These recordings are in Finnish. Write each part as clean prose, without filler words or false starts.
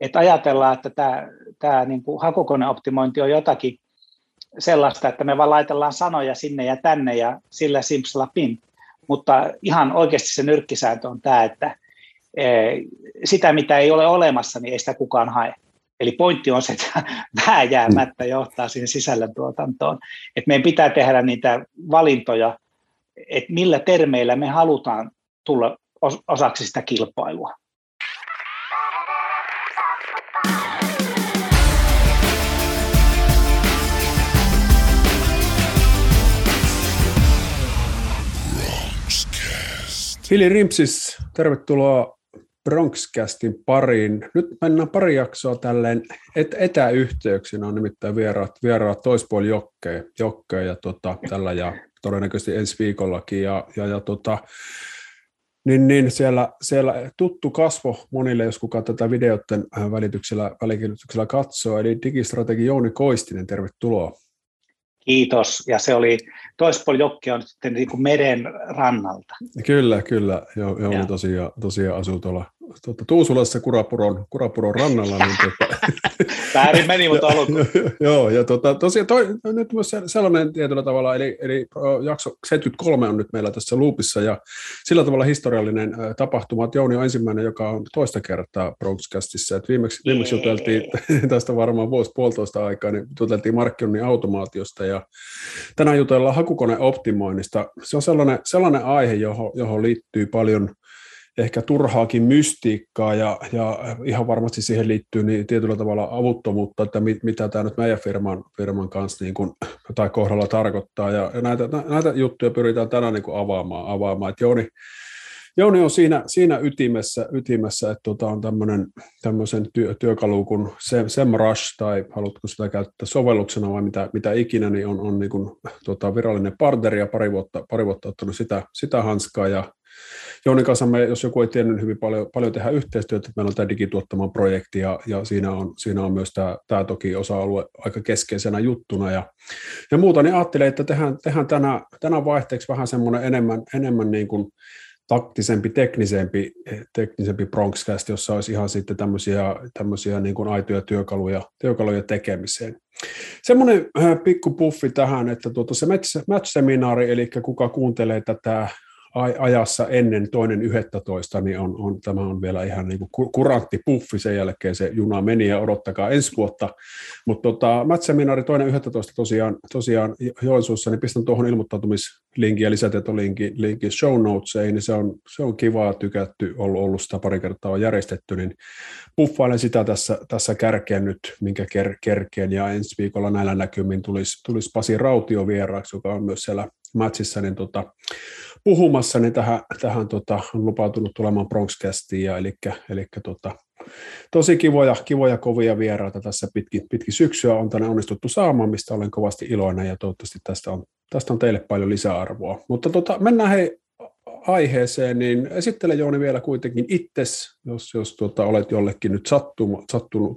että ajatellaan, että tämä niin kuin hakukoneoptimointi on jotakin sellaista, että me vaan laitellaan sanoja sinne ja tänne ja sillä simsalapim. Mutta ihan oikeasti se nyrkkisääntö on tämä, että sitä, mitä ei ole olemassa, niin ei sitä kukaan hae. Eli pointti on se, että vääjäämättä johtaa siihen sisällöntuotantoon. Että meidän pitää tehdä niitä valintoja, että millä termeillä me halutaan tulla osaksi sitä kilpailua. Fili Rimpsis, tervetuloa BronxCastin pariin. Nyt mennään pari jaksoa tälleen etäyhteyksinä, on nimittäin vieraat toispuoli jokkeen ja tällä ja todennäköisesti ensi viikollakin ja siellä tuttu kasvo monille, jos kukaan tätä videoiden välityksellä katsoo, eli digistrategi Jouni Koistinen, tervetuloa. Kiitos, ja se oli toispuoli jokki on sitten niin kuin meren rannalta. Kyllä, joo. Tosiaan asuu tuolla Tuusulassa Kurapuron rannalla. Väärin meni, mutta alkuun. Joo, ja tosiaan nyt myös sellainen tietyllä tavalla, eli jakso 73 on nyt meillä tässä loopissa, ja sillä tavalla historiallinen tapahtuma, että Jouni on ensimmäinen, joka on toista kertaa BronxCastissa, että viimeksi juteltiin tästä varmaan puolitoista aikaa, niin juteltiin markkinoinnin automaatiosta, ja tänään jutellaan hakukoneoptimoinnista. Se on sellainen aihe, johon liittyy paljon ehkä turhaakin mystiikkaa ja ihan varmasti siihen liittyy niin tietyllä tavalla avuttomuutta, että mitä tämä nyt meidän firman kanssa niin kuin, tai kohdalla tarkoittaa. Ja näitä juttuja pyritään tänään niin kuin avaamaan. Et Jouni on siinä ytimessä, että on tämmöisen työkalu kuin Semrush, tai haluatko sitä käyttää sovelluksena vai mitä ikinä, niin on niin kuin, virallinen partneri ja pari vuotta ottanut sitä hanskaa. Ja Jounin kanssa me, jos joku ei tiennyt, hyvin paljon tehdään yhteistyötä. Meillä on tämä digituottaman projekti ja siinä on myös tämä toki osa-alue aika keskeisenä juttuna ja muuta. Niin ajattelin, että tehdään tänään vaihteeksi vähän semmoinen enemmän niin kuin taktisempi, teknisempi BronxCast, jossa olisi ihan sitten tämmöisiä niin kuin aitoja työkaluja tekemiseen. Semmoinen pikku puffi tähän, että se match-seminaari, eli kuka kuuntelee tätä ajassa ennen 2.11, niin tämä on vielä ihan niin kuin kurantti puffi, sen jälkeen se juna meni ja odottakaa ensi vuotta. Mutta match-seminaari 2.11 tosiaan Joensuussa, niin pistän tuohon ilmoittautumislinkin ja lisätietolinkin show notesiin, niin se on kivaa, tykätty, ollut sitä pari kertaa on järjestetty, niin puffailen sitä tässä kärkeen nyt, minkä kerkeen, ja ensi viikolla näillä näkymin tulisi Pasi Rautio vieraaksi, joka on myös siellä Matsissa niin puhumassa, niin tähän on lupautunut tulemaan BronxCastiin, eli tosi kivoja kovia vieraita tässä pitkin syksyä on tänne onnistuttu saamaan, mistä olen kovasti iloinen, ja toivottavasti tästä on teille paljon lisäarvoa. Mutta mennään hei aiheeseen, niin esittele Jouni vielä kuitenkin itsesi, jos olet jollekin nyt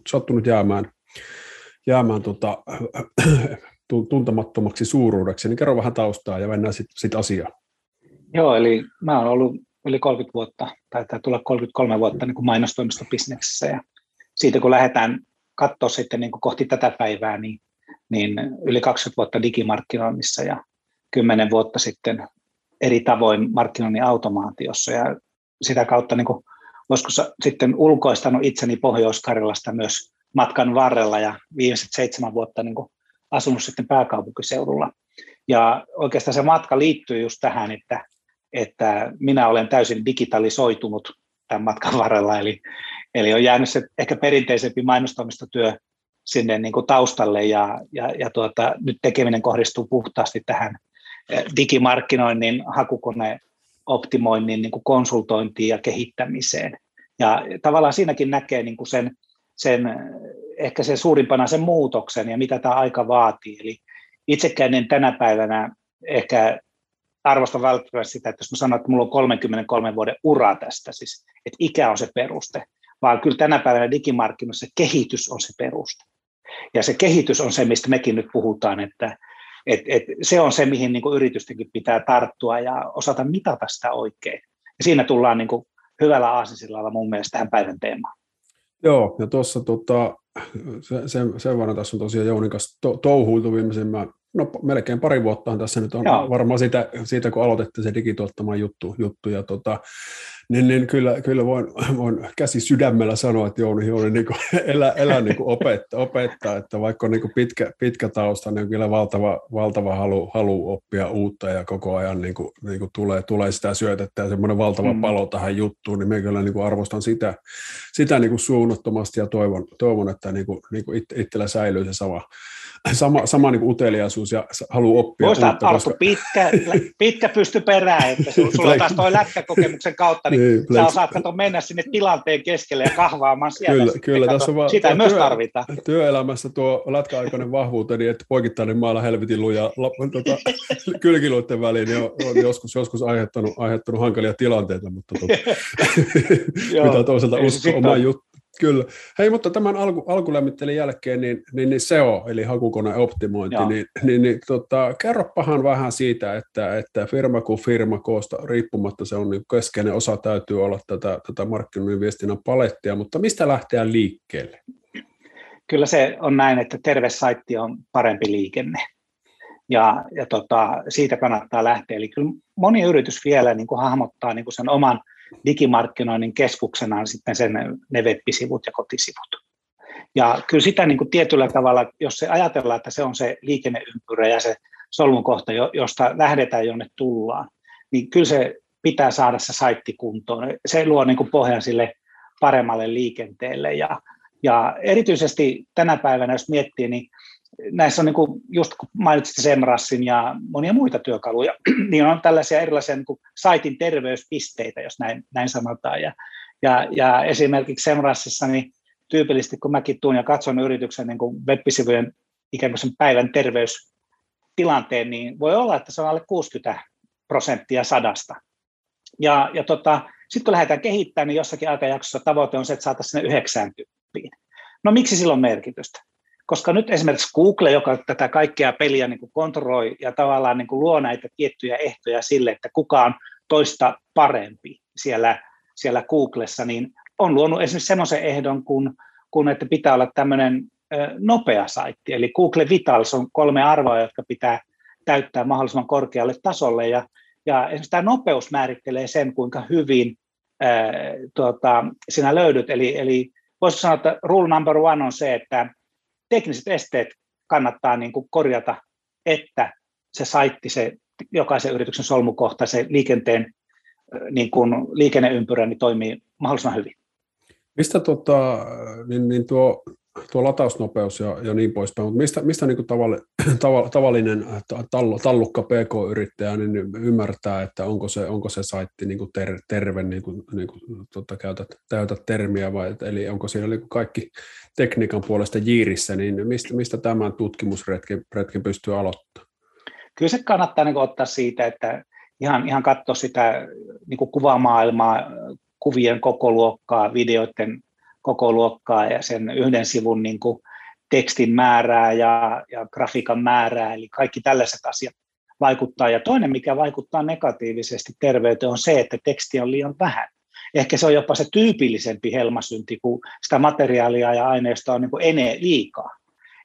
sattunut jäämään tuntemattomaksi suuruudeksi, niin kerro vähän taustaa ja mennään sitten asiaan. Joo, eli mä oon ollut yli 30 vuotta, taitaa tulla 33 vuotta niin kuin mainostoimistobisneksessä, ja siitä kun lähdetään katsoa sitten niin kuin kohti tätä päivää, niin yli 20 vuotta digimarkkinoinnissa ja 10 vuotta sitten eri tavoin markkinoinnin automaatiossa, ja sitä kautta niin kuin joskus sitten ulkoistanut itseni Pohjois-Karjalasta myös matkan varrella, ja viimeiset 7 vuotta niin kuin asunut sitten pääkaupunkiseudulla. Ja oikeastaan se matka liittyy just tähän, että minä olen täysin digitalisoitunut tämän matkan varrella, eli on jäänyt se ehkä perinteisempi mainostoimistotyö sinne niin kuin taustalle, ja nyt tekeminen kohdistuu puhtaasti tähän digimarkkinoinnin, hakukoneoptimoinnin niin kuin konsultointiin ja kehittämiseen. Ja tavallaan siinäkin näkee niin kuin sen ehkä sen suurimpana sen muutoksen ja mitä tämä aika vaatii. Eli itsekään en tänä päivänä ehkä arvosta välttämättä sitä, että jos mä sanon, että mulla on 33 vuoden ura tästä, siis, että ikä on se peruste, vaan kyllä tänä päivänä digimarkkinoissa kehitys on se peruste. Ja se kehitys on se, mistä mekin nyt puhutaan, että se on se, mihin niin kuin yritystenkin pitää tarttua ja osata mitata sitä oikein. Ja siinä tullaan niin kuin hyvällä aasinsillalla mun mielestä tähän päivän teemaan. Joo, ja tuossa sen verran tässä on tosiaan Jounin kanssa touhuiltu melkein pari vuottahan tässä nyt on. Joo. Varmaan siitä, kun aloitettiin se digituottamaan juttuja, niin kyllä voin käsi sydämellä sanoa, että Jouni niinku elää niinku opettaa, että vaikka on niinku pitkä tausta, niin on kyllä valtava halu oppia uutta ja koko ajan niinku tulee sitä syötettä ja semmoinen valtava palo tähän juttuun, niin me kyllä niinku arvostan sitä niinku suunnattomasti ja toivon että niinku itsellä säilyy se sama niinku uteliaisuus ja halu oppia uutta, koska pitkä pysty perään, että sulla taas toi lätkäkokemuksen kautta niin sä osaat mennä sinne tilanteen keskelle ja kahvaamaan sieltä. Kyllä, tässä sitä ei myös tarvitaan. Työelämässä tuo lätkäaikainen vahvuuteni, että poikittainen maalla helvetin luja kylkiluiden väliin, niin on joskus aiheuttanut hankalia tilanteita, mutta mitä toisaalta uskoo oma juttu. Kyllä. Hei, mutta tämän alkulämmittelyn jälkeen niin SEO, eli hakukoneoptimointi, niin, kerropahan vähän siitä, että firma kuin firma koosta riippumatta, se on niin keskeinen osa, täytyy olla tätä markkinoinnin viestinnän palettia, mutta mistä lähtee liikkeelle? Kyllä se on näin, että terve saitti on parempi liikenne, ja siitä kannattaa lähteä. Eli kyllä moni yritys vielä niin kuin hahmottaa niin kuin sen oman digimarkkinoinnin keskuksena on sitten sen ne web-sivut ja kotisivut. Ja kyllä sitä niin kuin tietyllä tavalla, jos se ajatellaan, että se on se liikenneympyrä ja se solmukohta, josta lähdetään, jonne tullaan, niin kyllä se pitää saada se saitti kuntoon. Se luo niin kuin pohjan sille paremmalle liikenteelle. Ja erityisesti tänä päivänä, jos miettii, niin näissä on, niin kuin, just kun mainitsit Semrushin ja monia muita työkaluja, niin on tällaisia erilaisia niin kuin saitin terveyspisteitä, jos näin sanotaan. Ja esimerkiksi Semrushissa niin tyypillisesti, kun mäkin tuun ja katson yrityksen niin kuin web-sivujen ikään kuin sen päivän terveystilanteen, niin voi olla, että se on alle 60% sadasta. Ja sitten kun lähdetään kehittämään, niin jossakin aikajaksossa tavoite on se, että saataisiin sinne 90. No miksi sillä on merkitystä? Koska nyt esimerkiksi Google, joka tätä kaikkea peliä niin kuin kontrolloi ja tavallaan niin kuin luo näitä tiettyjä ehtoja sille, että kuka on toista parempi siellä Googlessa, niin on luonut esimerkiksi semmoisen ehdon, kun että pitää olla tämmöinen nopea saitti. Eli Google Vitals on 3 arvoa, jotka pitää täyttää mahdollisimman korkealle tasolle. Ja esimerkiksi tämä nopeus määrittelee sen, kuinka hyvin sinä löydyt. Eli voisiko sanoa, että rule number 1 on se, että tekniset esteet kannattaa niin kuin korjata, että se saitti, se jokaisen yrityksen solmukohta, se liikenteen niin kuin liikenneympyrä niin toimii mahdollisimman hyvin. Mistä niin tuo latausnopeus ja niin poispäin, mutta mistä niin kuin tavallinen tallukka PK-yrittäjä niin ymmärtää, että onko se saitti niin kuin terve, niin kuin käytät termiä, vai eli onko siinä niin kuin kaikki tekniikan puolesta jiirissä, niin mistä tämän tutkimusretki pystyy aloittamaan? Kyllä se kannattaa niin kuin ottaa siitä, että ihan katsoa sitä niin kuin kuvamaailmaa, kuvien kokoluokkaa, videoiden kokoluokkaa ja sen yhden sivun niin kuin tekstin määrää ja grafiikan määrää, eli kaikki tällaiset asiat vaikuttaa. Ja toinen, mikä vaikuttaa negatiivisesti terveyteen, on se, että teksti on liian vähän. Ehkä se on jopa se tyypillisempi helmasynti, kun sitä materiaalia ja aineistoa on niin kuin liikaa.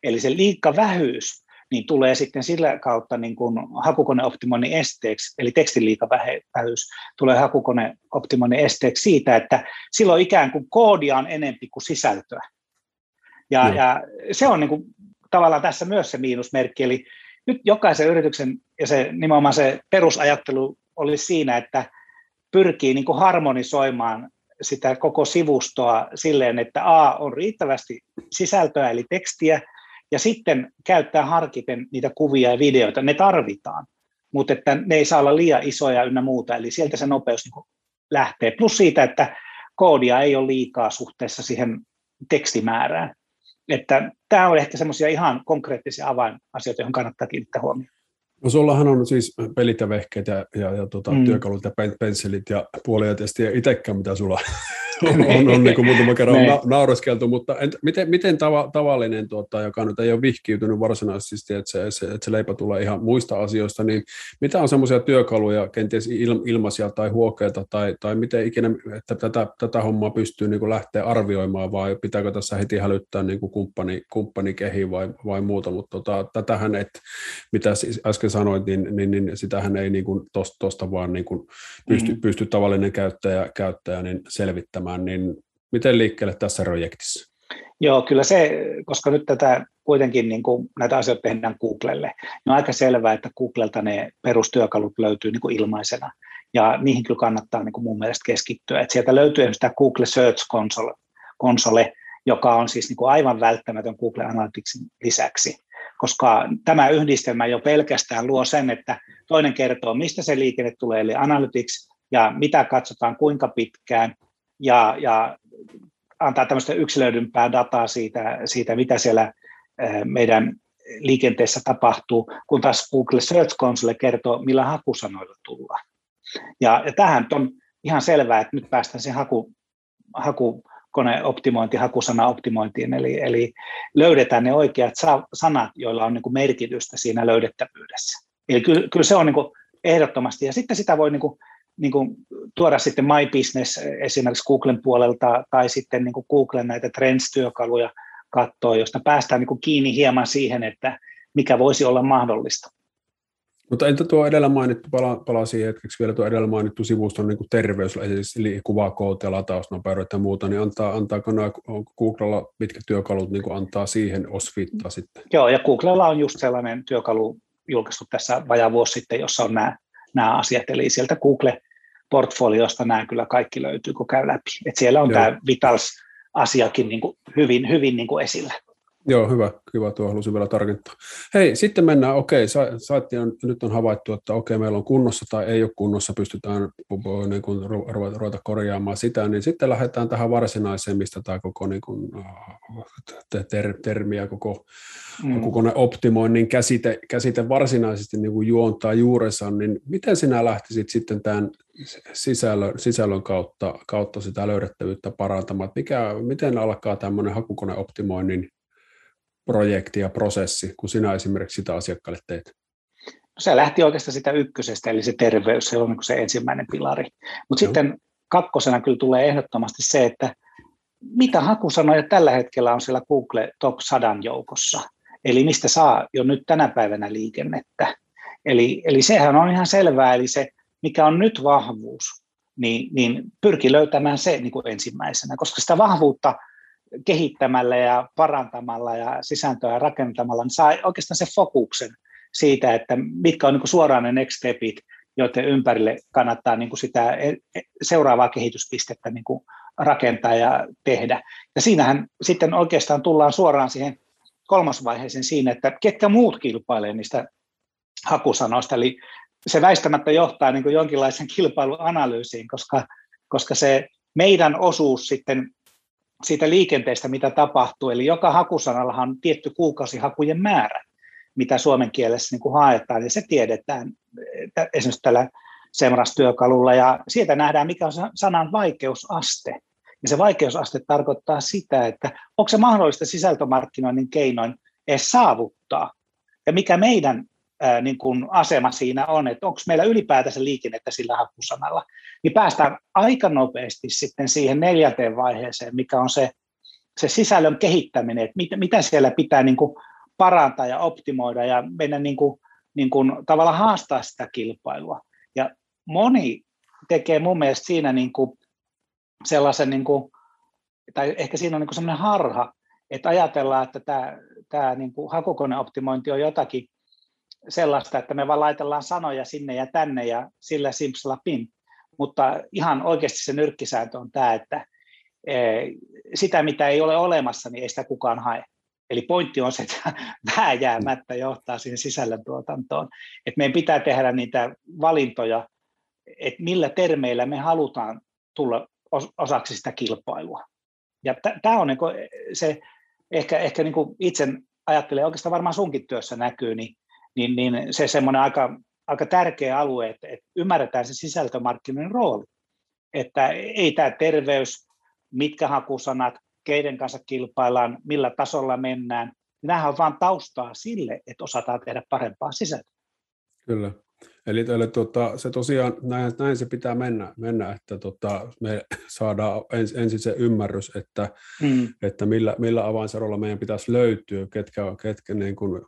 Eli se liikavähyys niin tulee sitten sillä kautta niin kuin hakukoneoptimoinnin esteeksi, eli tekstin liikavähyys tulee hakukoneoptimoinnin esteeksi siitä, että silloin ikään kuin koodia on enempi kuin sisältöä. Ja se on niin kuin tavallaan tässä myös se miinusmerkki, eli nyt jokaisen yrityksen, ja se nimenomaan se perusajattelu oli siinä, että pyrkii niin kuin harmonisoimaan sitä koko sivustoa silleen, että A on riittävästi sisältöä, eli tekstiä, ja sitten käyttää harkiten niitä kuvia ja videoita, ne tarvitaan, mutta että ne ei saa olla liian isoja ynnä muuta, eli sieltä se nopeus niin kuin lähtee. Plus siitä, että koodia ei ole liikaa suhteessa siihen tekstimäärään. Että tämä on ehkä semmoisia ihan konkreettisia avainasioita, joihin kannattaa kiinnittää huomioon. No sullahan on siis pelit ja vehkeet ja työkalut ja pensselit ja puoliaitesti ja itsekään mitä sulla on niin kuin muutama kerran naureskeltu, mutta miten tavallinen tuottaja, joka nyt ei ole vihkiytynyt varsinaisesti, että se leipä tulee ihan muista asioista, niin mitä on semmoisia työkaluja, kenties ilmaisia tai huokeita, tai miten ikinä että tätä hommaa pystyy niin kuin lähteä arvioimaan, vai pitääkö tässä heti hälyttää niin kuin kumppanikehiin vai muuta, mutta tätähän, mitä äsken sanoit, niin sitähän ei niin kuin tuosta vaan niin kuin pysty tavallinen käyttäjä niin selvittämään, niin miten liikkeelle tässä projektissa? Joo, kyllä se, koska nyt tätä kuitenkin niin kuin näitä asioita tehdään Googlelle, niin on aika selvää, että Googlelta ne perustyökalut löytyy niin kuin ilmaisena, ja niihin kyllä kannattaa niin kuin mun mielestä keskittyä. Et sieltä löytyy esimerkiksi tämä Google Search Console, joka on siis niin kuin aivan välttämätön Google Analyticsin lisäksi, koska tämä yhdistelmä jo pelkästään luo sen, että toinen kertoo, mistä se liikenne tulee, eli Analytics, ja mitä katsotaan, kuinka pitkään, ja antaa tämmöistä yksilöidympää dataa siitä, mitä siellä meidän liikenteessä tapahtuu, kun taas Google Search Console kertoo, millä hakusanoilla tullaan. Ja tähän on ihan selvää, että nyt päästään siihen hakukoneoptimointiin, hakusanaoptimointiin, eli löydetään ne oikeat sanat, joilla on niin kuin merkitystä siinä löydettävyydessä. Eli kyllä se on niin kuin ehdottomasti, ja sitten sitä voi niin kuin tuoda sitten My Business esimerkiksi Googlen puolelta, tai sitten niin kuin Googlen näitä Trends-työkaluja katsoa, josta päästään niin kuin kiinni hieman siihen, että mikä voisi olla mahdollista. Mutta entä tuo edellä mainittu, palaa siihen hetkeksi vielä, tuo edellä mainittu sivuston niin kuin terveys, eli kuvakoot ja latausnopeudet ja muuta, niin antaako nämä Googlella mitkä työkalut niin kuin antaa siihen osviittaa sitten? Joo, ja Googlella on just sellainen työkalu julkaistu tässä vajaa vuosi sitten, jossa on nämä asiat, eli sieltä Google-portfoliosta nämä kyllä kaikki löytyy, kun käy läpi. Et siellä on tämä Vitals-asiakin niin kuin hyvin, hyvin niin kuin esillä. Joo, hyvä, tuo halusin vielä tarkentaa. Hei, sitten mennään, nyt on havaittu, että meillä on kunnossa tai ei ole kunnossa, pystytään niin kuin ruveta korjaamaan sitä, niin sitten lähdetään tähän varsinaiseen, mistä tämä koko niin kuin, termiä, koko optimoinnin käsite varsinaisesti niin kuin juontaa juurensa, niin miten sinä lähtisit sitten tämän sisällön kautta sitä löydettävyyttä parantamaan, miten alkaa tämmöinen hakukoneoptimoinnin projekti ja prosessi, kun sinä esimerkiksi sitä asiakkaalle teet? No, se lähti oikeastaan sitä ykkösestä, eli se terveys, se on se ensimmäinen pilari. Mutta sitten kakkosena kyllä tulee ehdottomasti se, että mitä hakusanoja tällä hetkellä on siellä Google Top 100 joukossa, eli mistä saa jo nyt tänä päivänä liikennettä. Eli sehän on ihan selvää, eli se mikä on nyt vahvuus, niin pyrki löytämään se niin kuin ensimmäisenä, koska sitä vahvuutta kehittämällä ja parantamalla ja sisältöä rakentamalla, niin saa oikeastaan se fokuksen siitä, että mitkä on niin kuin suoraan ne next stepit, joiden ympärille kannattaa niin kuin sitä seuraavaa kehityspistettä niin kuin rakentaa ja tehdä. Ja siinähän sitten oikeastaan tullaan suoraan siihen kolmasvaiheeseen siinä, että ketkä muut kilpailee niistä hakusanoista, eli se väistämättä johtaa niin kuin jonkinlaisen kilpailuanalyysiin, koska se meidän osuus sitten siitä liikenteestä, mitä tapahtuu, eli joka hakusanallahan on tietty kuukausihakujen määrä, mitä suomen kielessä niin kuin haetaan, ja se tiedetään esimerkiksi tällä Semrush-työkalulla, ja sieltä nähdään, mikä on sanan vaikeusaste, ja se vaikeusaste tarkoittaa sitä, että onko se mahdollista sisältömarkkinoinnin keinoin edes saavuttaa, ja mikä meidän niin kuin asema siinä on, että onko meillä ylipäätänsä liikennettä sillä hakusanalla, niin päästään aika nopeasti sitten siihen neljänteen vaiheeseen, mikä on se sisällön kehittäminen, että mitä siellä pitää niin kuin parantaa ja optimoida ja mennä niin kuin tavallaan haastaa sitä kilpailua. Ja moni tekee mun mielestä siinä niin kuin sellaisen, niin kuin, tai ehkä siinä on niin kuin sellainen harha, että ajatellaan, että tämä niin kuin hakukoneoptimointi on jotakin sellaista, että me vaan laitellaan sanoja sinne ja tänne ja sillä simsalapim, mutta ihan oikeasti se nyrkkisääntö on tämä, että sitä mitä ei ole olemassa, niin ei sitä kukaan hae. Eli pointti on se, että vääjäämättä johtaa siihen sisällöntuotantoon. Että meidän pitää tehdä niitä valintoja, että millä termeillä me halutaan tulla osaksi sitä kilpailua. Ja tämä on niinku se, ehkä niinku itse ajattelen, oikeastaan varmaan sunkin työssä näkyy, niin se semmoinen aika tärkeä alue, että ymmärretään se sisältömarkkinoiden rooli, että ei tämä terveys mitkä hakusanat, keiden kanssa kilpaillaan, millä tasolla mennään. Nämähän on vaan taustaa sille, että osataan tehdä parempaa sisältöä. Kyllä. Eli se tosiaan, näin se pitää mennä että me saadaan ensin se ymmärrys, että millä avainsanoilla meidän pitäisi löytyä, ketkä niin kuin,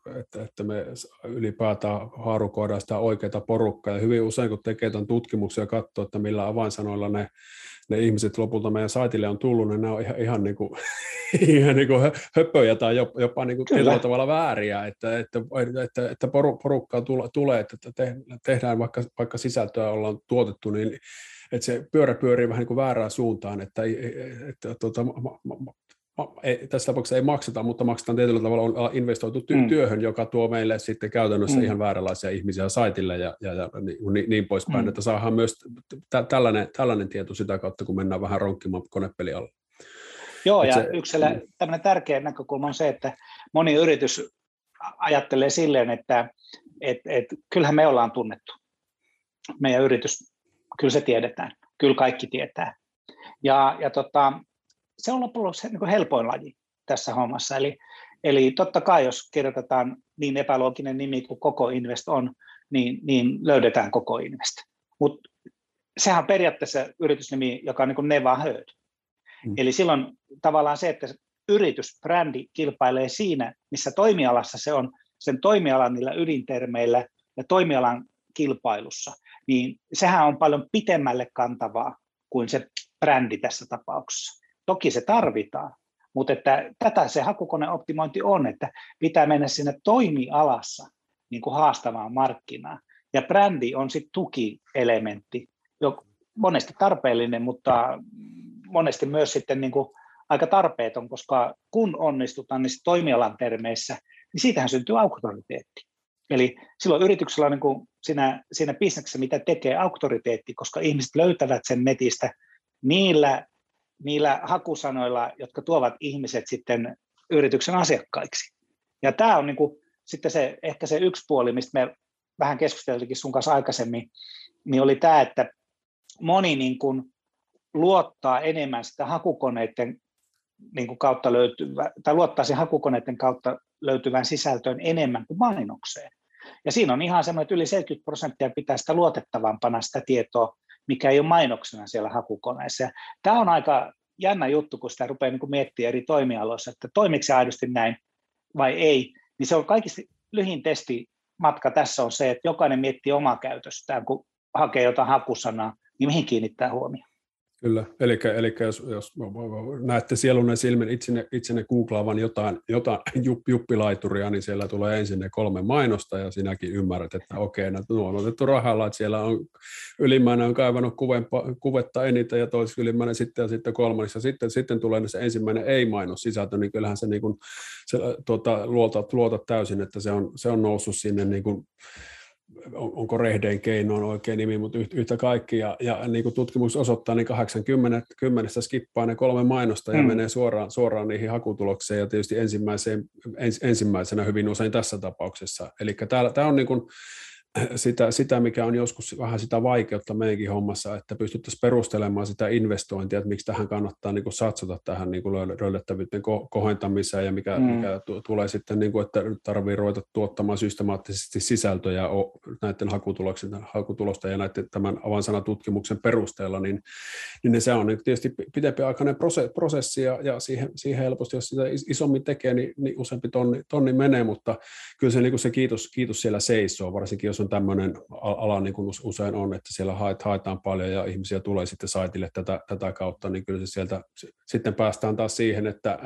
että me ylipäätään haarukoidaan sitä oikeaa porukkaa. Ja hyvin usein, kun tekee tämän tutkimuksen ja katsoo, että millä avainsanoilla ne ihmiset lopulta meidän saitille on tullut, niin nämä on ihan niin kuin, ihan niin kuin höpöjä tai jopa niin kuin tietyllä tavalla vääriä, että porukkaa tulee, että tehdään vaikka sisältöä ollaan tuotettu, niin että se pyörä pyörii vähän niin kuin väärään suuntaan, että tässä tapauksessa ei makseta, mutta maksetaan tietyllä tavalla, on investoitu työhön, joka tuo meille sitten käytännössä ihan vääränlaisia ihmisiä saitille ja niin poispäin, että saadaan myös tällainen tieto sitä kautta, kun mennään vähän ronkkimaan konepeli alla. Joo, ja yksi tämmöinen tärkeä näkökulma on se, että moni yritys ajattelee silleen, että kyllähän me ollaan tunnettu, meidän yritys, kyllä se tiedetään, kyllä kaikki tietää. Se on loppujen lopuksi niin kuin helpoin laji tässä hommassa. Eli totta kai, jos kirjoitetaan niin epälooginen nimi kuin koko Invest on, niin löydetään koko Invest. Mutta sehän on periaatteessa yritysnimi, joka on niin kuin never heard. Eli silloin tavallaan se, että yritysbrändi kilpailee siinä, missä toimialassa se on, sen toimialan niillä ydintermeillä ja toimialan kilpailussa, niin sehän on paljon pitemmälle kantavaa kuin se brändi tässä tapauksessa. Toki se tarvitaan, mutta että tätä se hakukoneoptimointi on, että pitää mennä sinne toimialassa niin kuin haastamaan markkinaa. Ja brändi on sitten tukielementti, joka monesti tarpeellinen, mutta monesti myös sitten niin kuin aika tarpeeton, koska kun onnistutaan niissä toimialan termeissä, niin siitähän syntyy auktoriteetti. Eli silloin yrityksellä on niin kuin siinä bisneksessä, mitä tekee, auktoriteetti, koska ihmiset löytävät sen netistä niillä hakusanoilla, jotka tuovat ihmiset sitten yrityksen asiakkaiksi. Ja tämä on niin kuin sitten se, ehkä se yksi puoli, mistä me vähän keskusteltiinkin sun kanssa aikaisemmin, niin oli tämä, että moni niin kuin luottaa enemmän sitä hakukoneiden niin kuin kautta löytyvä, tai luottaa sen hakukoneiden kautta löytyvään sisältöön enemmän kuin mainokseen. Ja siinä on ihan semmoinen, että yli 70% pitää sitä luotettavampana sitä tietoa, mikä ei ole mainoksena siellä hakukoneessa. Ja tämä on aika jännä juttu, kun sitä rupeaa niin kuin miettimään eri toimialoissa, että toimiko se aidosti näin vai ei. Niin se on kaikista lyhin testimatka tässä on se, että jokainen miettii omaa käytöstään, kun hakee jotain hakusanaa, niin mihin kiinnittää huomioon. Kyllä, eli jos näette sielunen silmin itsenne googlaavan jotain juppilaituria, niin siellä tulee ensin ne 3 mainosta, ja sinäkin ymmärrät, että okei, nuo on otettu rahalla, että siellä on ylimmäinen on kaivannut kuvetta eniten, ja toiseksi ylimmäinen sitten, ja sitten kolmannessa, sitten tulee se ensimmäinen ei-mainos sisältö, niin kyllähän se, niin kuin, se luota täysin, että se on noussut sinne niin kuin, onko rehdein keino on oikea nimi, mutta yhtä kaikki. Ja niin kuin tutkimus osoittaa, niin 80% skippaa ne 3 mainosta ja menee suoraan niihin hakutulokseen ja tietysti ensimmäisenä hyvin usein tässä tapauksessa. Eli tämä on niin kuin sitä, mikä on joskus vähän sitä vaikeutta meidänkin hommassa, että pystyttäisiin perustelemaan sitä investointia, että miksi tähän kannattaa niin kuin satsata tähän niin kuin löydettävyyden kohentamiseen ja mikä tulee sitten, niin kuin, että tarvitsee ruveta tuottamaan systemaattisesti sisältöjä näiden hakutulosta ja näiden tämän avainsanatutkimuksen perusteella, niin se on niin tietysti pitempiaikainen prosessi ja siihen helposti, jos sitä isommin tekee, niin useampi tonni menee, mutta kyllä se, niin kuin se kiitos siellä seisoo, varsinkin jos on tämmöinen ala, niin kuin usein on, että siellä haetaan paljon ja ihmisiä tulee sitten saitille tätä kautta, niin kyllä se sieltä sitten päästään taas siihen, että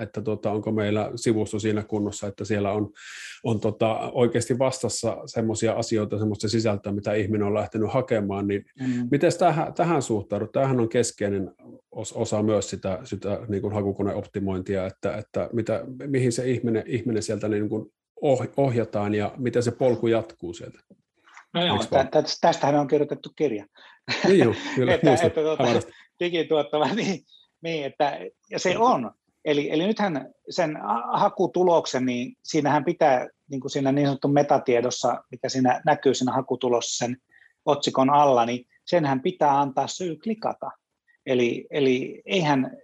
onko meillä sivusto siinä kunnossa, että siellä on oikeasti vastassa semmoisia asioita, semmoista sisältöä, mitä ihminen on lähtenyt hakemaan, niin miten tähän suhtaudut? Tämähän on keskeinen osa myös sitä niin kuin hakukoneoptimointia, että mihin se ihminen sieltä niin kuin ohjataan ja miten se polku jatkuu sieltä. No joo, tästähän on kirjoitettu kirja. Niin joo, kyllä. Digituottava, niin, että ja se on. Eli nythän sen hakutuloksen, niin siinähän pitää, niin kuin siinä niin sanottu metatiedossa, mikä siinä näkyy siinä hakutulossa sen otsikon alla, niin senhän pitää antaa syy klikata. Eli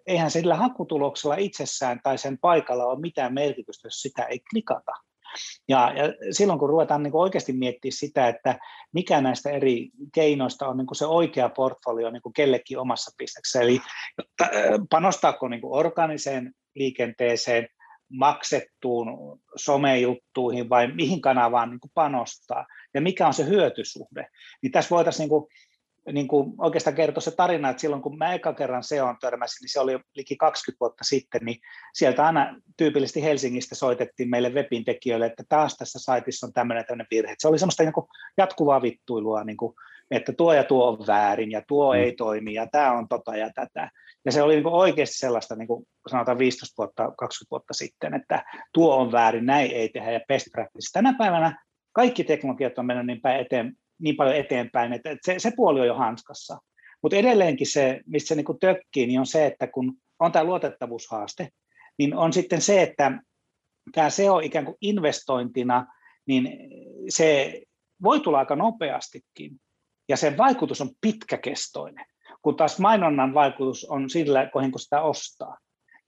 eihän sillä hakutuloksella itsessään tai sen paikalla ole mitään merkitystä, jos sitä ei klikata. Ja silloin kun ruvetaan niin kuin oikeasti miettimään sitä, että mikä näistä eri keinoista on niin kuin se oikea portfolio niin kuin kellekin omassa pisteessä, eli panostaako niin kuin organiseen liikenteeseen, maksettuun somejuttuihin vai mihin kanavaan niin kuin panostaa ja mikä on se hyötysuhde, niin tässä voitaisiin niin kuin oikeastaan kertoo se tarina, että silloin kun mä eka kerran SEOon törmäsin, niin se oli liki 20 vuotta sitten, niin sieltä aina tyypillisesti Helsingistä soitettiin meille webin tekijöille, että taas tässä saitissa on tämmöinen virhe. Se oli semmoista niin kuin jatkuvaa vittuilua, niin kuin, että tuo ja tuo on väärin ja tuo ei toimi ja tämä on tota ja tätä. Ja se oli niin kuin oikeasti sellaista, niin kuin sanotaan 15 vuotta, 20 vuotta sitten, että tuo on väärin, näin ei tehdä ja best practice. Tänä päivänä kaikki teknologiat on mennyt niin paljon eteenpäin, että se puoli on jo hanskassa. Mutta edelleenkin se, mistä se niinku tökkii, niin on se, että kun on tämä luotettavuushaaste, niin on sitten se, että tämä SEO ikään kuin investointina, niin se voi tulla aika nopeastikin, ja sen vaikutus on pitkäkestoinen, kun taas mainonnan vaikutus on sillä kohdin, kun sitä ostaa.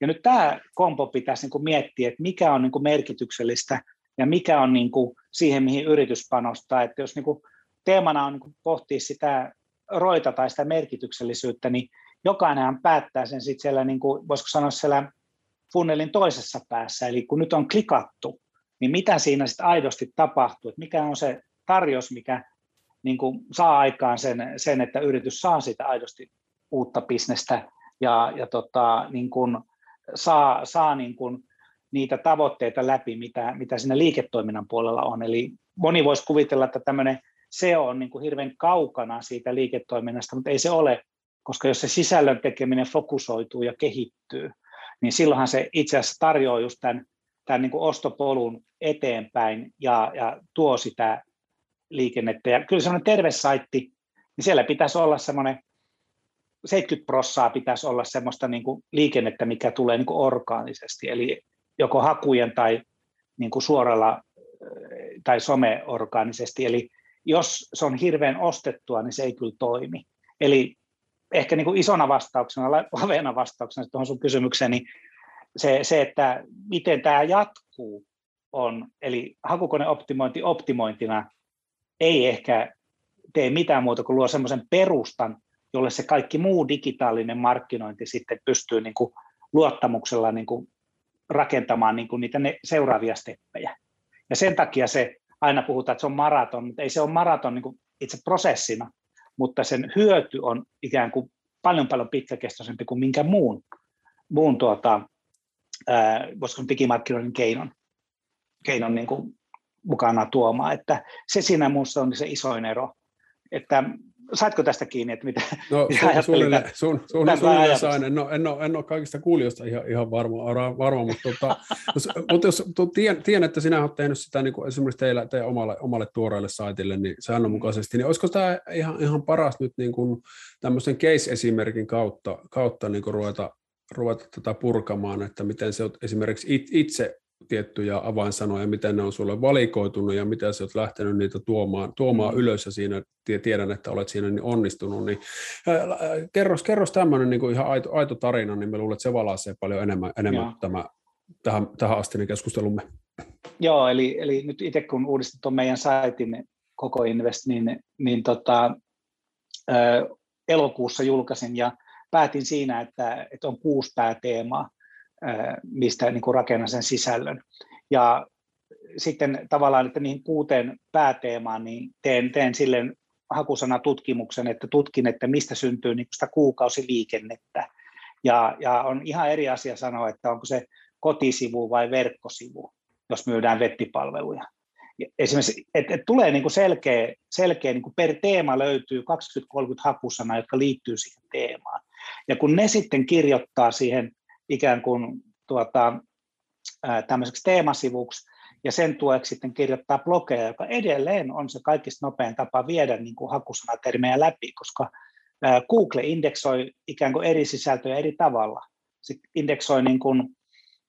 Ja nyt tämä kompo pitäisi niinku miettiä, että mikä on niinku merkityksellistä, ja mikä on niinku siihen, mihin yritys panostaa, että jos niinku teemana on niin pohtia sitä roita tai sitä merkityksellisyyttä, niin jokainenhan päättää sen sitten siellä, niin kuin, voisiko sanoa siellä funnelin toisessa päässä, eli kun nyt on klikattu, niin mitä siinä sitten aidosti tapahtuu, että mikä on se tarjous, mikä niin kuin saa aikaan sen, että yritys saa siitä aidosti uutta bisnestä ja niin kuin saa niin kuin niitä tavoitteita läpi, mitä siinä liiketoiminnan puolella on, eli moni voisi kuvitella, että tämmöinen se on niin kuin hirveän kaukana siitä liiketoiminnasta, mutta ei se ole, koska jos se sisällön tekeminen fokusoituu ja kehittyy, niin silloinhan se itse asiassa tarjoaa just tämän niin kuin ostopolun eteenpäin ja tuo sitä liikennettä. Ja kyllä semmoinen terve saitti, niin siellä pitäisi olla semmoinen 70% pitäisi olla semmoista niin kuin liikennettä, mikä tulee niin kuin orgaanisesti, eli joko hakujen tai niin kuin suoralla tai someorgaanisesti, eli jos se on hirveän ostettua, niin se ei kyllä toimi. Eli ehkä niin kuin isona vastauksena, laveena vastauksena tuohon sun kysymykseen, niin se, että miten tämä jatkuu, on, eli hakukoneoptimointi optimointina ei ehkä tee mitään muuta kuin luo semmoisen perustan, jolle se kaikki muu digitaalinen markkinointi sitten pystyy niin kuin luottamuksella niin kuin rakentamaan niin kuin niitä seuraavia steppejä. Ja sen takia se aina puhutaan, että se on maraton, mutta ei se ole maraton niin kuin itse prosessina, mutta sen hyöty on ikään kuin paljon pitkäkestoisempi kuin minkä muun voisiko digimarkkinoinnin keinon niin kuin mukana tuomaan. Että se siinä muussa on se isoin ero. Että saitko tästä kiinni, että mitä ajattelit? Suunnilleen sain. En ole kaikista kuulijoista ihan varma mutta, mutta jos tiedän, että sinä olet tehnyt sitä niin kuin esimerkiksi teidän omalle tuoreelle saitille niin säännönmukaisesti, niin olisiko tämä ihan paras nyt niin kuin tämmöisen case-esimerkin kautta niin kuin ruveta tätä purkamaan, että miten se on esimerkiksi itse tiettyjä avainsanoja, miten ne on sulle valikoitunut ja miten sä oot lähtenyt niitä tuomaan ylös ja siinä tiedän, että olet siinä niin onnistunut. Niin, kerros tämmöinen niin kuin ihan aito tarina, niin mä luulen, että se valaisee paljon enemmän tähän astinen keskustelumme. Joo, eli nyt itse kun uudistettu on meidän saitin koko Invest, niin elokuussa julkaisin ja päätin siinä, että on 6 pääteemaa, mistä niin kuin rakennan sen sisällön. Ja sitten tavallaan, että niihin 6 pääteemaan niin teen silleen hakusanatutkimuksen, että tutkin, että mistä syntyy niin kuin sitä kuukausiliikennettä. Ja on ihan eri asia sanoa, että onko se kotisivu vai verkkosivu, jos myydään web-palveluja. Esimerkiksi, että tulee niin kuin selkeä niin kuin per teema löytyy 20-30 hakusanaa, jotka liittyy siihen teemaan. Ja kun ne sitten kirjoittaa siihen ikään kuin tämmöiseksi teemasivuksi, ja sen tueksi sitten kirjoittaa blogeja, joka edelleen on se kaikista nopein tapa viedä niin kuin hakusanatermejä läpi, koska Google indeksoi ikään kuin eri sisältöjä eri tavalla. Sitten indeksoi niin kuin,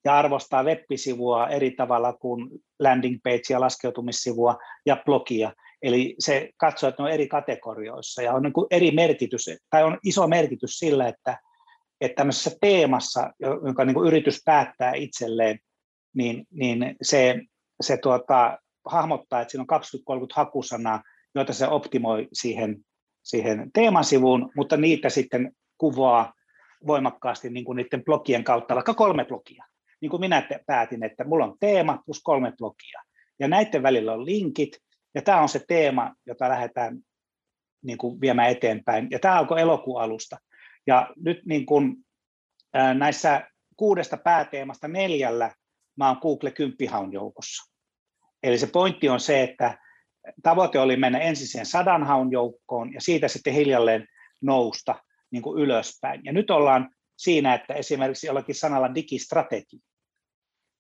ja arvostaa web-sivua eri tavalla kuin landing page- ja laskeutumissivua ja blogia. Eli se katsoo, että ne on eri kategorioissa ja on niin kuin eri merkitys, tai on iso merkitys sillä, että tämmöisessä teemassa, jonka niin kuin yritys päättää itselleen, niin se hahmottaa, että siinä on 20-30 hakusanaa, joita se optimoi siihen teemasivuun, mutta niitä sitten kuvaa voimakkaasti niin kuin niiden blogien kautta, vaikka 3 blogia. Niin kuin minä päätin, että mulla on teema plus 3 blogia. Ja näiden välillä on linkit, ja tämä on se teema, jota lähdetään niin kuin viemään eteenpäin. Ja tämä alkoi elokuun alusta. Ja nyt niin kuin, näissä 6 pääteemasta 4 mä oon Google 10-haun joukossa. Eli se pointti on se, että tavoite oli mennä ensin siihen 100 haun joukkoon ja siitä sitten hiljalleen nousta niin kuin ylöspäin. Ja nyt ollaan siinä, että esimerkiksi jollakin sanalla digistrategia,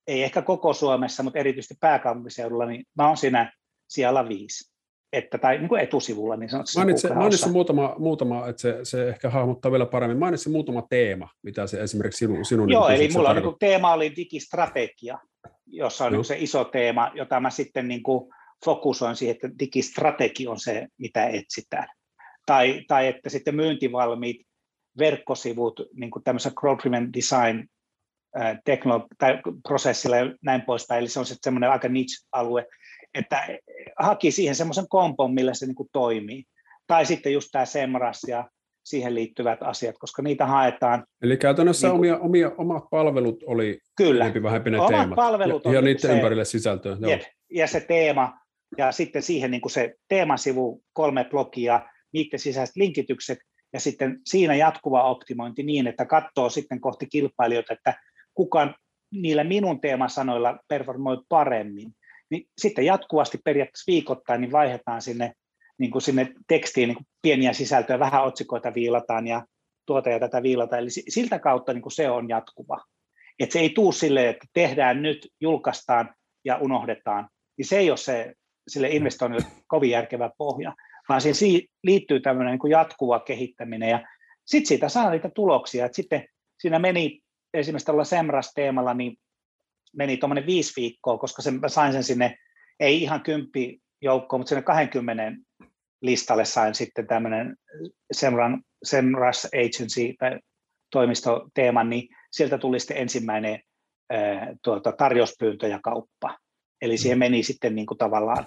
ei ehkä koko Suomessa, mutta erityisesti pääkaupunkiseudulla, niin mä oon siinä siellä 5, että, tai niin kuin etusivulla. Niin mainitsin muutama, että se ehkä hahmottaa vielä paremmin. Mainitsin muutama teema, mitä se esimerkiksi sinun joo, eli mulla on niin teema oli digistrategia, jossa on se iso teema, jota mä sitten niin kuin fokusoin siihen, että digistrategia on se, mitä etsitään. Tai että sitten myyntivalmiit verkkosivut niin kuin tämmöisessä growth-driven design tai prosessilla ja näin poispäin, eli se on sitten semmoinen aika niche-alue, että haki siihen semmoisen kompon, millä se niin kuin toimii. Tai sitten just tämä Semrush ja siihen liittyvät asiat, koska niitä haetaan. Eli käytännössä niin kuin omat palvelut oli lämpivähempi ne teemat. Omat palvelut ja niiden se ympärille sisältöä. Ja se teema, ja sitten siihen niin kuin se teemasivu, 3 blogia, niiden sisäiset linkitykset, ja sitten siinä jatkuva optimointi niin, että katsoo sitten kohti kilpailijoita, että kuka niillä minun teemasanoilla performoi paremmin. Niin sitten jatkuvasti periaatteessa viikoittain niin vaihdetaan sinne tekstiin niin kuin pieniä sisältöjä, vähän otsikoita viilataan ja tuota ja tätä viilataan. Eli siltä kautta niin kuin se on jatkuva. Et se ei tule silleen, että tehdään nyt, julkaistaan ja unohdetaan. Niin se ei ole sille investoinnille kovin järkevä pohja, vaan siihen liittyy tämmöinen niin kuin jatkuva kehittäminen. Ja sitten siitä saa niitä tuloksia. Et sitten siinä meni esimerkiksi tällä Semrush-teemalla, niin meni tuommoinen 5 viikkoa, koska mä sain sen sinne, ei ihan 10 joukkoon, mutta sinne 20 listalle sain sitten tämmöinen Semrush Agency tai toimistoteeman, niin sieltä tuli sitten ensimmäinen tarjouspyyntö ja kauppa. Eli siihen meni sitten niin kuin tavallaan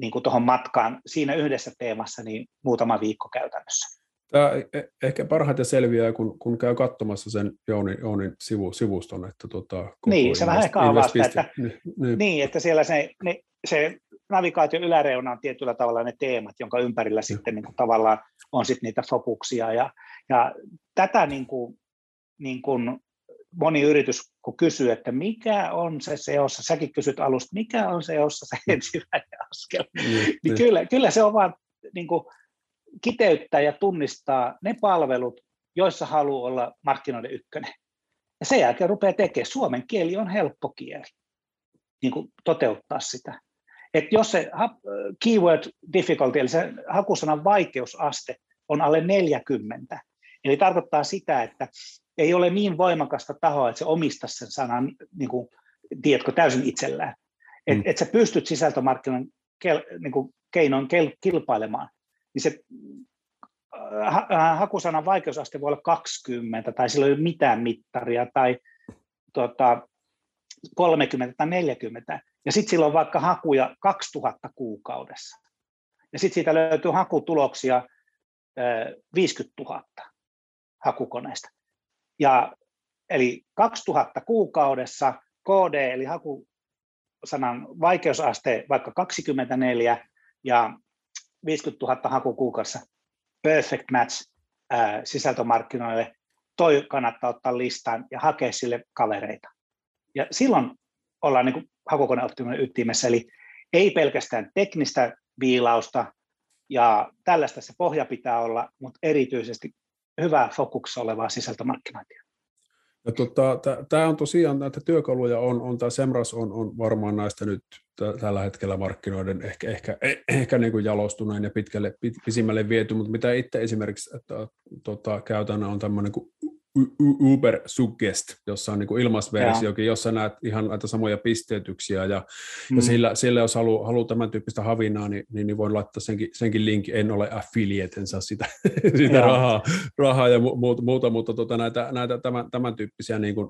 niin kuin tuohon matkaan siinä yhdessä teemassa niin muutama viikko käytännössä. Tämä ehkä parhaiten selviää, kun käy katsomassa sen Jounin sivuston, että koko niin, se vähän ehkä avaa sitä, että, niin, että siellä se navigaation yläreuna on tietyllä tavalla ne teemat, jonka ympärillä sitten niin kuin tavallaan on sitten niitä fokuksia. Ja tätä niin kuin moni yritys, kun kysyy, että mikä on se SEOssa, säkin kysyt alusta, mikä on SEOssa se ensimmäinen askel, niin kyllä se on vaan niin kuin kiteyttää ja tunnistaa ne palvelut, joissa haluaa olla markkinoiden ykkönen. Ja sen jälkeen rupeaa tekemään. Suomen kieli on helppo kieli niin kuin toteuttaa sitä. Et jos se keyword difficulty, eli se hakusanan vaikeusaste on alle 40, eli tarkoittaa sitä, että ei ole niin voimakasta tahoa, että se omistaisi sen sanan, niin kuin, tiedätkö, täysin itsellään. Että sä pystyt sisältömarkkinoiden niin keinoin kilpailemaan. Niin se hakusanan vaikeusaste voi olla 20, tai sillä ei ole mitään mittaria, tai 30 tai 40. Ja sitten sillä on vaikka hakuja 2000 kuukaudessa. Ja sitten siitä löytyy hakutuloksia 50 000 hakukoneesta. Ja, eli 2000 kuukaudessa KD, eli hakusanan vaikeusaste vaikka 24, ja 50 000 hakukuukaudessa, perfect match sisältömarkkinoille, toi kannattaa ottaa listaan ja hakea sille kavereita. Ja silloin ollaan niin kuin hakukoneoptimoinnin ytimessä, eli ei pelkästään teknistä viilausta, ja tällaista se pohja pitää olla, mutta erityisesti hyvää fokuksessa olevaa sisältömarkkinointia. Ja tämä on tosiaan, näitä työkaluja on tämä Semrush on varmaan näistä nyt tällä hetkellä markkinoiden ehkä niin kuin jalostuneen ja pisimmälle viety, mutta mitä itse esimerkiksi käytän, on tämmöinen kuin Ubersuggest, jossa on niin kuin ilmaisversiokin, jossa näet ihan näitä samoja pisteytyksiä, ja sillä jos haluaa tämän tyyppistä havinaa, niin voin laittaa senkin linkin, en ole affiliatensa sitä rahaa ja muuta, mutta näitä tämän tyyppisiä niin kuin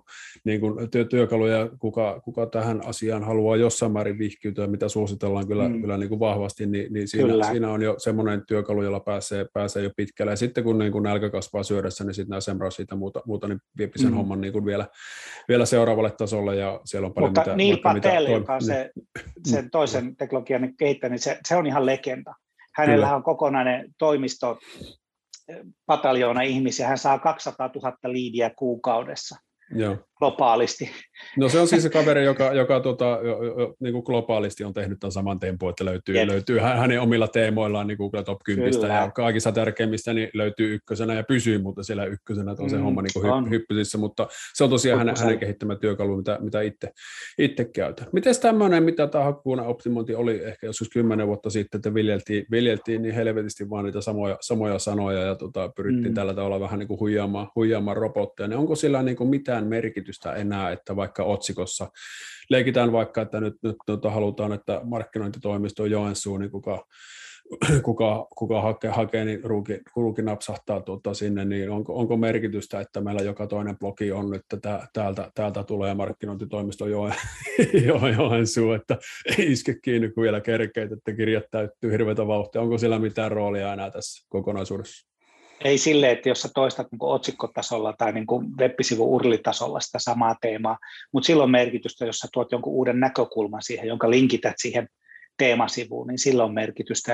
työkaluja, kuka tähän asiaan haluaa jossain määrin vihkiytyä, mitä suositellaan kyllä niin kuin vahvasti, niin siinä on jo semmoinen työkalu, jolla pääsee jo pitkälle, ja sitten kun niin kuin nälkä kasvaa syödessä, niin sitten nämä Semrushit ja muuta, niin viepi sen homman niin kuin vielä seuraavalle tasolle, ja siellä on paljon mutta Neil Patel, joka on sen toisen teknologian kehittänyt, niin se on ihan legenda. Hänellä on kokonainen toimisto, pataljoona ihmisiä, hän saa 200 000 liidiä kuukaudessa. Joo. Globaalisti. No se on siis se kaveri, joka niin kuin globaalisti on tehnyt tämän saman tempun, että löytyy hänen omilla teemoillaan niin Google Top 10 ja kaikissa tärkeimmistä niin löytyy ykkösenä ja pysyy, mutta siellä ykkösenä on se homma niin kuin hyppysissä, mutta se on tosiaan hänen kehittämä työkalu, mitä itse käytän. Miten tämmöinen, mitä tämä hakkuuna optimointi oli ehkä joskus 10 vuotta sitten, että viljeltiin niin helvetisti vaan niitä samoja sanoja ja pyrittiin tällä tavalla vähän niin kuin huijaamaan robotteja, niin onko sillä niin kuin mitään merkitystä enää, että vaikka otsikossa leikitään vaikka, että nyt halutaan, että markkinointitoimisto Joensuun, niin kuka hakee, niin ruuki napsahtaa sinne, niin onko merkitystä, että meillä joka toinen blogi on nyt, että täältä tulee markkinointitoimisto Joensuun, että ei iske kiinni, kun vielä kerkeet, että kirjat täyttyy hirveätä vauhtia. Onko sillä mitään roolia enää tässä kokonaisuudessa? Ei silleen, että jos sä toistat niin kuin otsikkotasolla tai niin kuin web-sivun urlitasolla sitä samaa teemaa, mutta sillä on merkitystä, jos sä tuot jonkun uuden näkökulman siihen, jonka linkität siihen teemasivuun, niin sillä on merkitystä.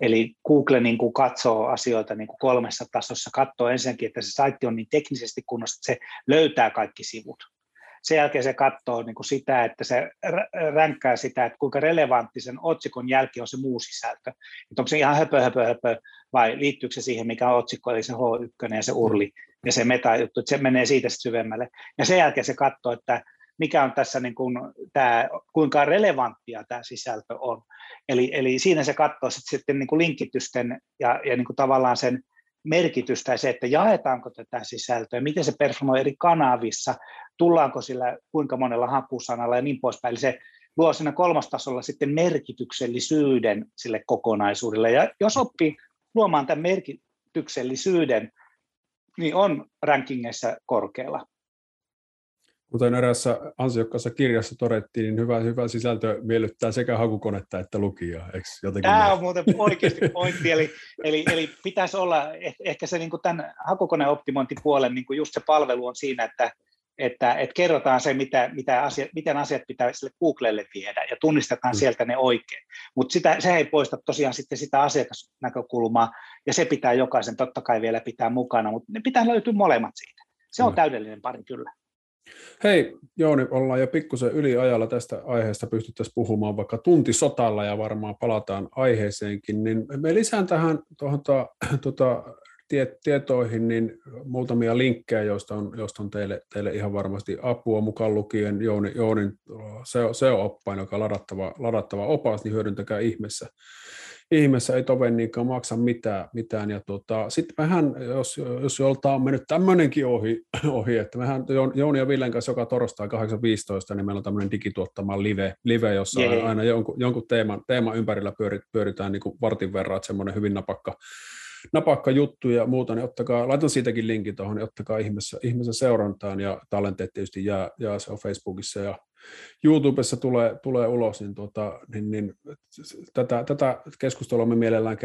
Eli Google niin kuin katsoo asioita niin kuin kolmessa tasossa, katsoo ensinnäkin, että se saitti on niin teknisesti kunnossa, että se löytää kaikki sivut. Sen jälkeen se katsoo niin kuin sitä, että se ränkkää sitä, että kuinka relevantti sen otsikon jälki on se muu sisältö. Että onko se ihan höpö, vai liittyykö se siihen, mikä on otsikko, eli se H1 ja se urli ja se meta-juttu, että se menee siitä syvemmälle. Ja sen jälkeen se katsoo, että mikä on tässä, niin kuin, tämä, kuinka relevanttia tämä sisältö on. Eli siinä se katsoo sitten niin kuin linkitysten ja niin kuin tavallaan sen merkitystä ja se, että jaetaanko tätä sisältöä, miten se performoi eri kanavissa, tullaanko sillä kuinka monella hakusanalla ja niin poispäin. Eli se luo siinä kolmas tasolla sitten merkityksellisyyden sille kokonaisuudelle. Ja jos oppii luomaan tämän merkityksellisyyden, niin on rankingeissa korkealla. Kuten eräässä ansiokkaassa kirjassa todettiin, niin hyvä sisältö miellyttää sekä hakukonetta että lukijaa. Tämä on muuten oikeasti pointti, eli pitäisi olla ehkä se niin kuin tämän hakukoneoptimointipuolen, niin kuin just se palvelu on siinä, että kerrotaan se, miten asiat pitää sille Googlelle viedä ja tunnistetaan sieltä ne oikein. Mutta se ei poista tosiaan sitten sitä asiakasnäkökulmaa ja se pitää jokaisen totta kai vielä pitää mukana, mutta ne pitää löytyä molemmat siitä. Se on täydellinen pari kyllä. Hei Jouni, ollaan jo pikkusen yliajalla, tästä aiheesta pystyttäisiin puhumaan vaikka tuntisotalla ja varmaan palataan aiheeseenkin, niin me lisään tähän tietoihin niin muutamia linkkejä, joista on teille ihan varmasti apua, mukaan lukien Jounin SEO-oppain, joka on ladattava opas, niin hyödyntäkää ihmeessä. Ihmeessä ei tovenniinkaan maksa mitään. Ja sitten vähän, jos jolta on mennyt tämmöinenkin ohi, että mehän Jouni ja Villen kanssa joka torstai 8.15, niin meillä on tämmöinen digituottama live, jossa aina jonkun teeman ympärillä pyöritään niin kuin vartin verran, että semmoinen hyvin napakka juttu ja muuta, niin laitan siitäkin linkin tuohon, niin ottakaa ihmeessä seurantaan, ja tallenteet tietysti jää, se on Facebookissa ja YouTubessa tulee ulos, niin, tätä keskustelua me mielellään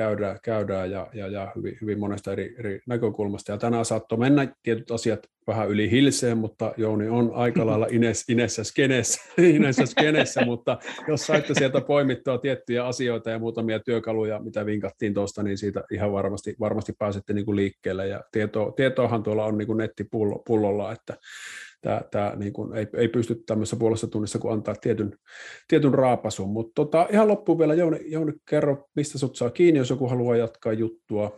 käydään ja hyvin monesta eri näkökulmasta, ja tänään saattoi mennä tietyt asiat vähän yli hilseen, mutta Jouni on aika lailla Inessa skenessä, mutta jos saitte sieltä poimittua tiettyjä asioita ja muutamia työkaluja, mitä vinkattiin tuosta, niin siitä ihan varmasti pääsette niin kuin liikkeelle, ja tietoahan tuolla on niin kuin nettipullolla, että tämä niin kuin ei pysty tämmöisessä puolessa tunnissa kuin antaa tietyn raapasun, mutta ihan loppuun vielä Jouni, kerro, mistä sut saa kiinni, jos joku haluaa jatkaa juttua.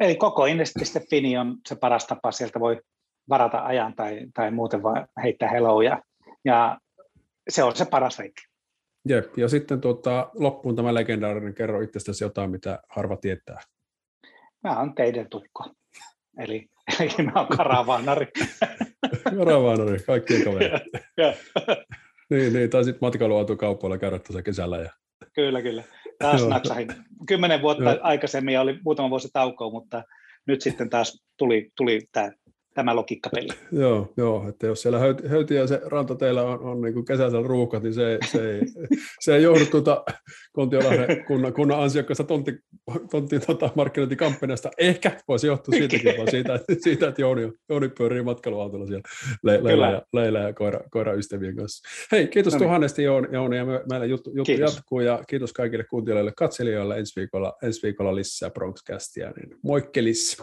Eli koko invest.fi on se paras tapa, sieltä voi varata ajan tai muuten vaan heittää hello, ja se on se paras reitti. Jep, ja sitten loppuun tämä legendaarinen, kerro itsestäsi jotain, mitä harva tietää. Mä oon teidän tukko, eli Mä oon karavaanari. Karavaanari, kaikki kaverit. Niin, tai sitten matkailuautokaupoilla käydä tuossa kesällä. Ja... Kyllä. Taas naksahin. 10 vuotta aikaisemmin ja oli muutama vuosi taukoa, mutta nyt sitten taas tuli tämä logiikkapeli. Joo, että jos siellä höyti ja se rantateillä on niin kuin kesäisellä ruuhkat, niin se ei johdu Kontiolahden kunnan ansiokkaasta tontin markkinointikampanjasta. Ehkä voisi johtua siitäkin, vaan siitä, että Jouni pyörii matkailuautolla siellä Leila ja koiraystävien kanssa. Hei, kiitos tuhannesti Jouni, ja meillä juttu jatkuu, ja kiitos kaikille kuuntelijoille, katselijoille ensi viikolla lisää BronxCastia, niin moikkelis!